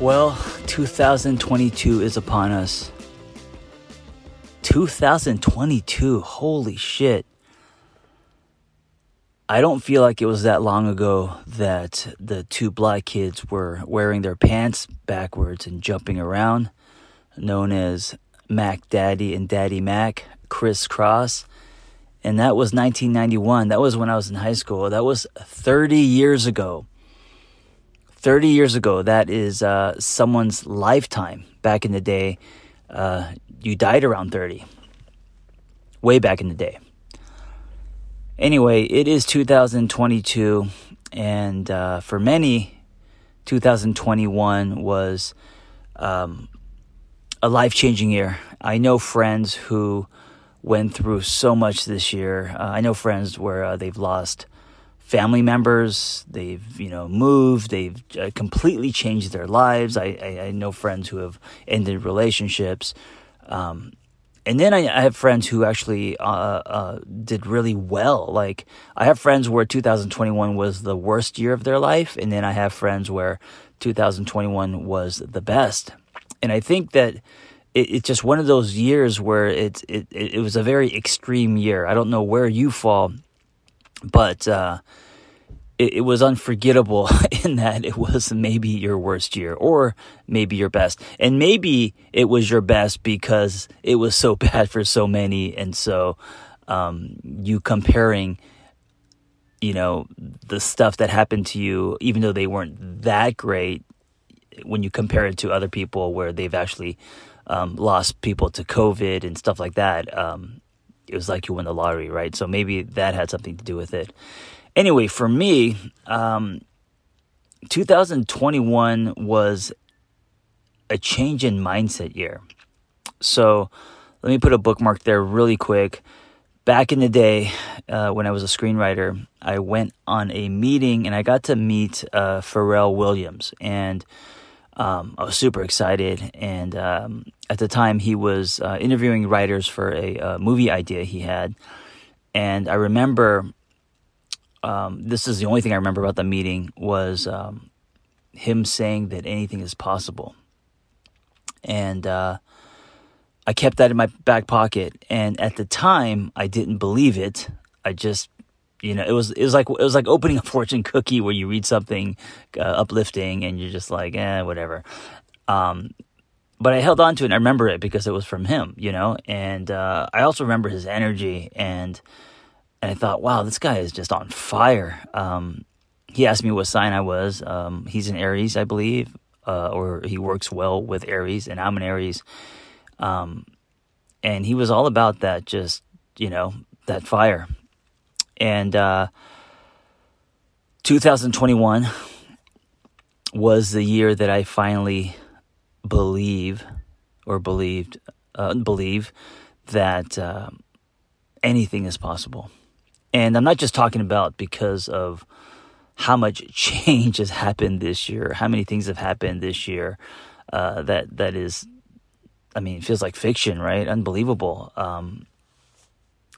Well, 2022 is upon us. 2022, holy shit. I don't feel like it was that long ago that the two black kids were wearing their pants backwards and jumping around, known as Mac Daddy and Daddy Mac, crisscross. And that was 1991. That was when I was in high school. That was 30 years ago. 30 years ago, that is someone's lifetime. Back in the day, you died around 30. Way back in the day. Anyway, it is 2022, and for many, 2021 was a life-changing year. I know friends who went through so much this year. I know friends where they've lost family members, they've moved, they've completely changed their lives. I know friends who have ended relationships, and then I have friends who actually did really well. Like I have friends where 2021 was the worst year of their life, and then I have friends where 2021 was the best. And I think that it's just one of those years where it was a very extreme year. I don't know where you fall. But it was unforgettable in that it was maybe your worst year or maybe your best. And maybe it was your best because it was so bad for so many. And so you comparing, the stuff that happened to you, even though they weren't that great, when you compare it to other people where they've actually lost people to COVID and stuff like that, it was like you won the lottery, right? So maybe that had something to do with it. Anyway, for me, 2021 was a change in mindset year. So let me put a bookmark there really quick. Back in the day when I was a screenwriter, I went on a meeting and I got to meet Pharrell Williams. And I was super excited, and at the time he was interviewing writers for a movie idea he had. And I remember, this is the only thing I remember about the meeting, was him saying that anything is possible. And I kept that in my back pocket, and at the time I didn't believe it. I just it was like opening a fortune cookie where you read something uplifting and you're just like, whatever. But I held on to it and I remember it because it was from him, And I also remember his energy. And I thought, wow, this guy is just on fire. He asked me what sign I was. He's an Aries, I believe, or he works well with Aries, and I'm an Aries. And he was all about that just you know, that fire. And 2021 was the year that I finally believe that anything is possible. And I'm not just talking about because of how much change has happened this year, how many things have happened this year that is, I mean, it feels like fiction, right? Unbelievable.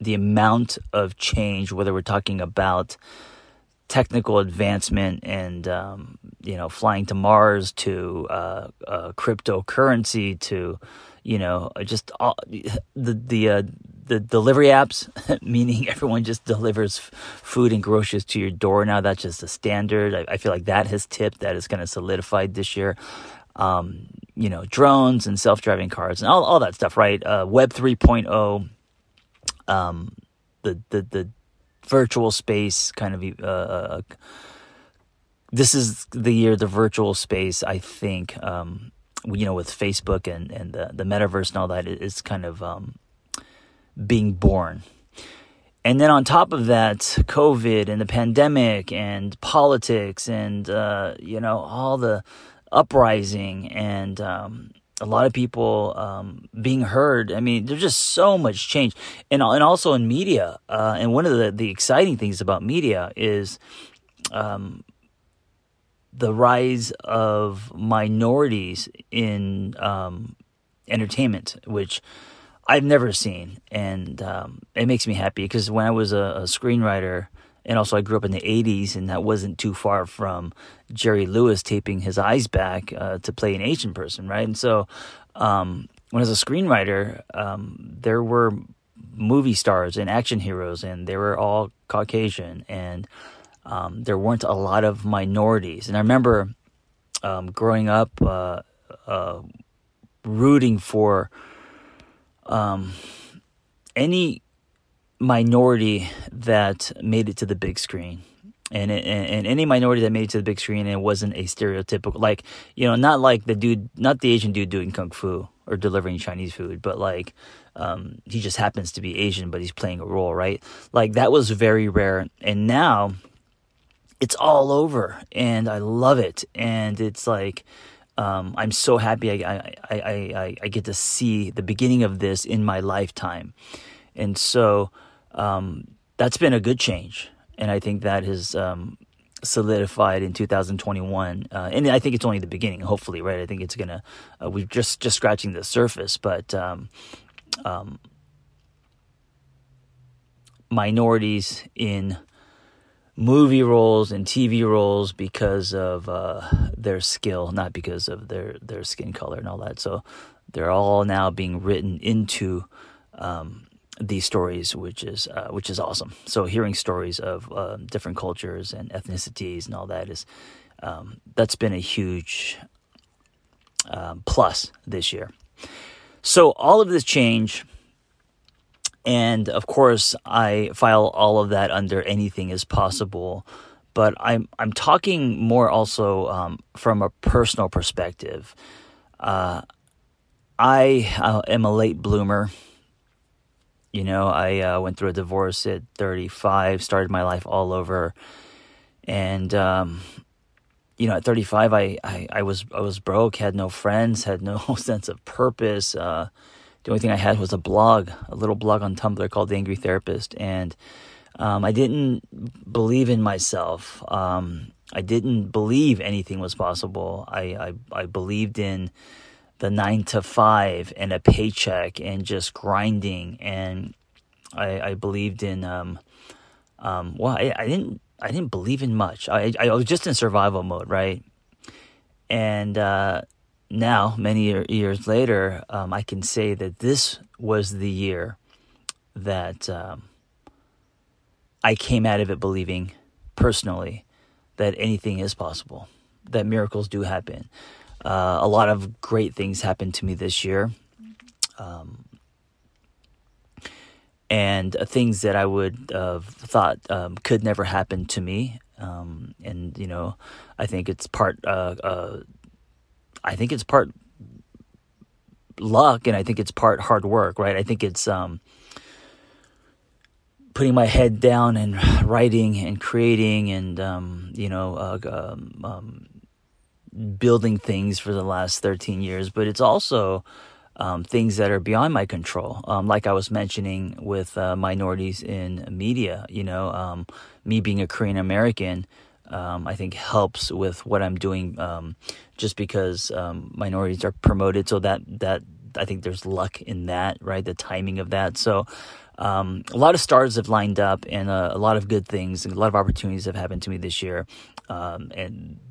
The amount of change, whether we're talking about technical advancement and, flying to Mars to cryptocurrency to, just all, the delivery apps, meaning everyone just delivers food and groceries to your door now. That's just the standard. I feel like that has tipped. That is kind of solidified this year. Drones and self-driving cars and all that stuff, right? Web 3.0, the virtual space kind of, this is the year of the virtual space, I think, with Facebook and the metaverse and all that, it's kind of being born. And then on top of that, COVID and the pandemic and politics and, all the uprising and a lot of people being heard. I mean, there's just so much change. And also in media. And one of the exciting things about media is the rise of minorities in entertainment, which I've never seen. And it makes me happy because when I was a screenwriter, and also I grew up in the 80s, and that wasn't too far from Jerry Lewis taping his eyes back to play an Asian person, right? And so when I was a screenwriter, there were movie stars and action heroes, and they were all Caucasian, and there weren't a lot of minorities. And I remember growing up rooting for any minority that made it to the big screen, and any minority that made it to the big screen and it wasn't a stereotypical, like, not like the dude, not the Asian dude doing kung fu or delivering Chinese food, but like he just happens to be Asian but he's playing a role, right? Like, that was very rare, and now it's all over, and I love it. And it's like I'm so happy I get to see the beginning of this in my lifetime. And so that's been a good change, and I think that has solidified in 2021. And I think it's only the beginning, hopefully, right? I think it's gonna we're just scratching the surface, but minorities in movie roles and TV roles because of their skill, not because of their skin color and all that. So they're all now being written into these stories, which is awesome. So hearing stories of different cultures and ethnicities and all that is that's been a huge plus this year. So all of this change, and of course I file all of that under anything is possible, but I'm talking more also from a personal perspective. I am a late bloomer. I went through a divorce at 35, started my life all over, and at 35, I was broke, had no friends, had no sense of purpose. The only thing I had was a little blog on Tumblr called The Angry Therapist, and I didn't believe in myself. I didn't believe anything was possible. I believed in the 9-to-5 and a paycheck and just grinding, and I believed in I didn't believe in much. I was just in survival mode, right? And now many years later, I can say that this was the year that I came out of it believing personally that anything is possible, that miracles do happen. A lot of great things happened to me this year, and things that I would have thought could never happen to me. I think it's part luck, and I think it's part hard work, right? I think it's putting my head down and writing and creating and, building things for the last 13 years. But it's also things that are beyond my control. Like I was mentioning with minorities in media, me being a Korean American, I think helps with what I'm doing, just because minorities are promoted. So that I think there's luck in that, right? The timing of that. So a lot of stars have lined up, and a lot of good things and a lot of opportunities have happened to me this year. And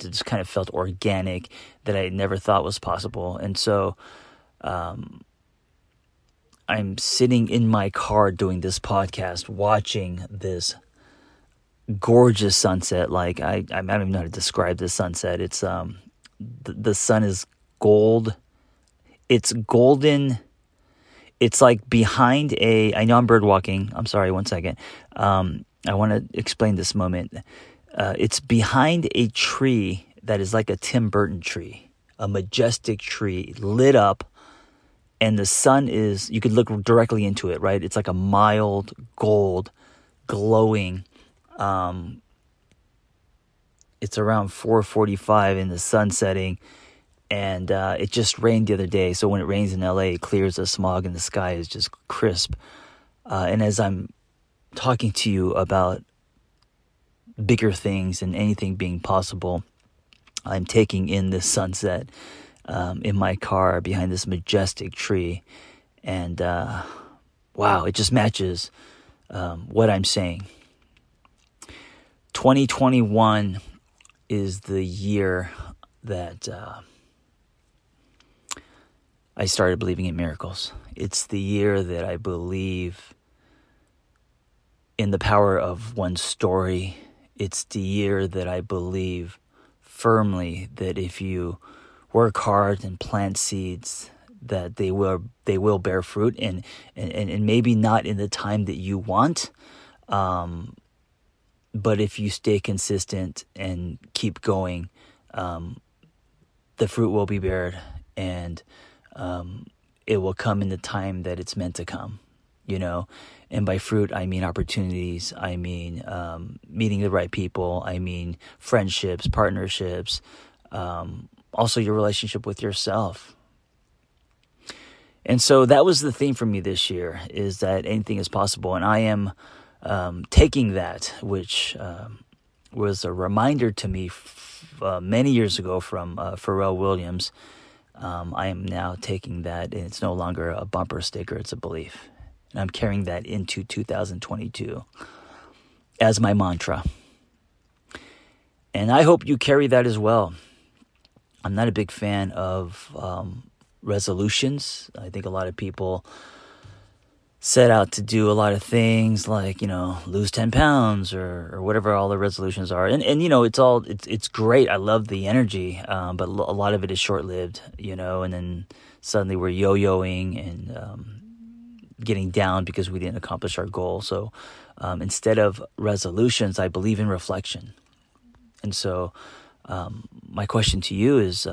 it just kind of felt organic that I never thought was possible. And so I'm sitting in my car doing this podcast, watching this gorgeous sunset. Like I don't even know how to describe this sunset. It's the sun is gold. It's golden. It's like behind I know I'm bird walking. I'm sorry, one second. I want to explain this moment. It's behind a tree that is like a Tim Burton tree, a majestic tree lit up, and the sun is, you could look directly into it, right? It's like a mild gold glowing. It's around 4:45 in the sun setting. And it just rained the other day. So when it rains in LA, it clears the smog and the sky is just crisp. And as I'm talking to you about bigger things and anything being possible, I'm taking in this sunset in my car behind this majestic tree. And wow, it just matches what I'm saying. 2021 is the year that... I started believing in miracles. It's the year that I believe in the power of one's story. It's the year that I believe firmly that if you work hard and plant seeds, that they will bear fruit, and maybe not in the time that you want, but if you stay consistent and keep going, the fruit will be bared, and it will come in the time that it's meant to come, and by fruit, I mean opportunities. I mean, meeting the right people. I mean, friendships, partnerships, also your relationship with yourself. And so that was the theme for me this year, is that anything is possible. And I am, taking that, which, was a reminder to me, many years ago from, Pharrell Williams. I am now taking that, and it's no longer a bumper sticker, it's a belief. And I'm carrying that into 2022 as my mantra. And I hope you carry that as well. I'm not a big fan of resolutions. I think a lot of people set out to do a lot of things like, lose 10 pounds or whatever all the resolutions are. And it's great. I love the energy, but a lot of it is short-lived, and then suddenly we're yo-yoing and getting down because we didn't accomplish our goal. So instead of resolutions, I believe in reflection. And so my question to you is,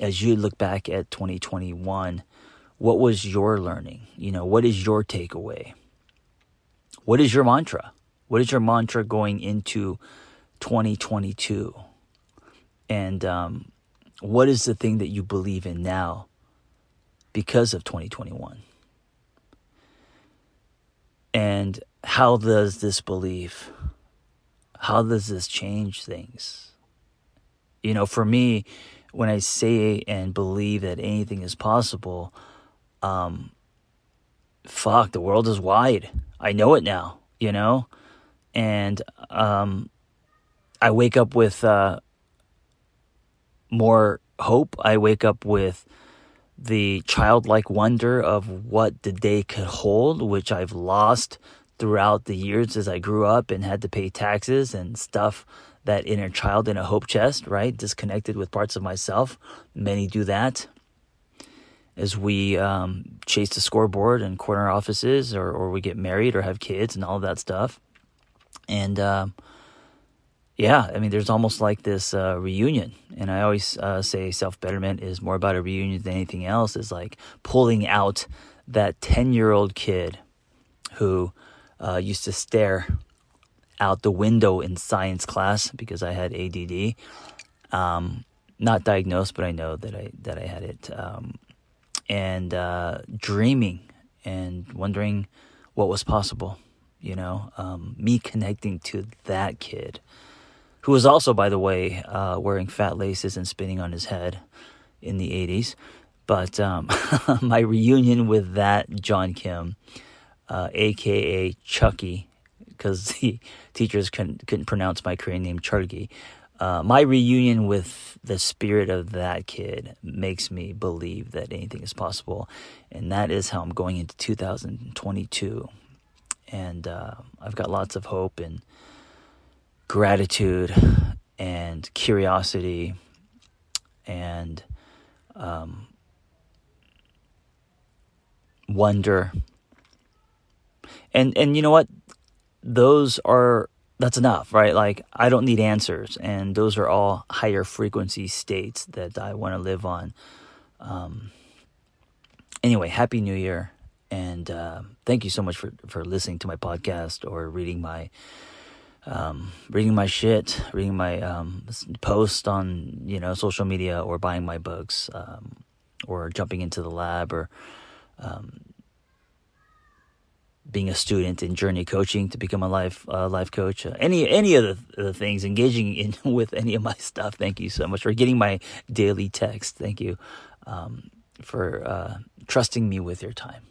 as you look back at 2021, what was your learning? What is your takeaway? What is your mantra? What is your mantra going into 2022? And what is the thing that you believe in now because of 2021? And how does this change things? For me, when I say and believe that anything is possible, the world is wide. I know it now, and, I wake up with, more hope. I wake up with the childlike wonder of what the day could hold, which I've lost throughout the years as I grew up and had to pay taxes and stuff. That inner child in a hope chest, right? Disconnected with parts of myself. Many do that. As we chase the scoreboard and corner offices, or we get married or have kids and all of that stuff. And there's almost like this reunion. And I always say self-betterment is more about a reunion than anything else. It's like pulling out that 10-year-old kid who used to stare out the window in science class because I had ADD. Not diagnosed, but I know that I had it. And dreaming and wondering what was possible, you know. Me connecting to that kid, who was also, by the way, wearing fat laces and spinning on his head in the 80s. But my reunion with that John Kim, a.k.a. Chulgi, because the teachers couldn't pronounce my Korean name, Chulgi. My reunion with the spirit of that kid makes me believe that anything is possible. And that is how I'm going into 2022. And I've got lots of hope and gratitude and curiosity and wonder. And you know what? That's enough, right? Like, I don't need answers. And those are all higher frequency states that I want to live on. Anyway, Happy New Year. And thank you so much for listening to my podcast or reading my post on, you know, social media, or buying my books, or jumping into the lab, or being a student in Journey Coaching to become a life coach, any of the things, engaging in with any of my stuff. Thank you so much for getting my daily text. Thank you for trusting me with your time.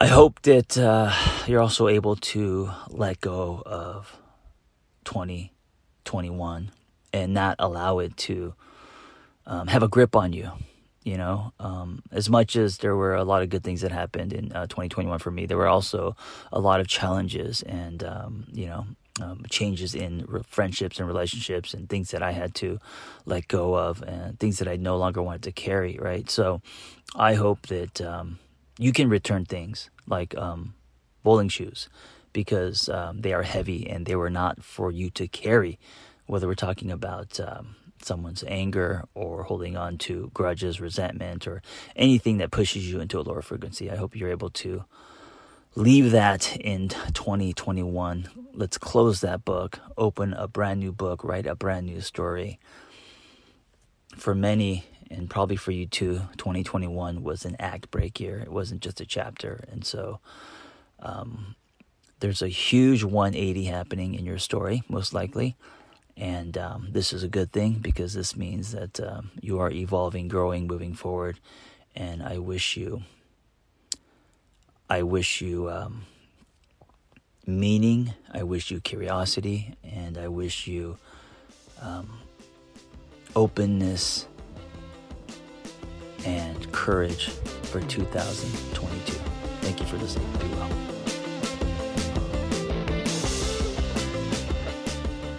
I hope that you're also able to let go of 2021 and not allow it to have a grip on you. You know, as much as there were a lot of good things that happened in 2021 for me, there were also a lot of challenges and, changes in friendships and relationships, and things that I had to let go of, and things that I no longer wanted to carry, right? So I hope that you can return things like bowling shoes, because they are heavy and they were not for you to carry, whether we're talking about someone's anger or holding on to grudges, resentment, or anything that pushes you into a lower frequency. I hope you're able to leave that in 2021. Let's close that book, open a brand new book, write a brand new story. For many, and probably for you too, 2021 was an act break year. It wasn't just a chapter. And so there's a huge 180 happening in your story, most likely. And this is a good thing, because this means that you are evolving, growing, moving forward. And I wish you meaning. I wish you curiosity, and I wish you openness and courage for 2022. Thank you for listening. Be well.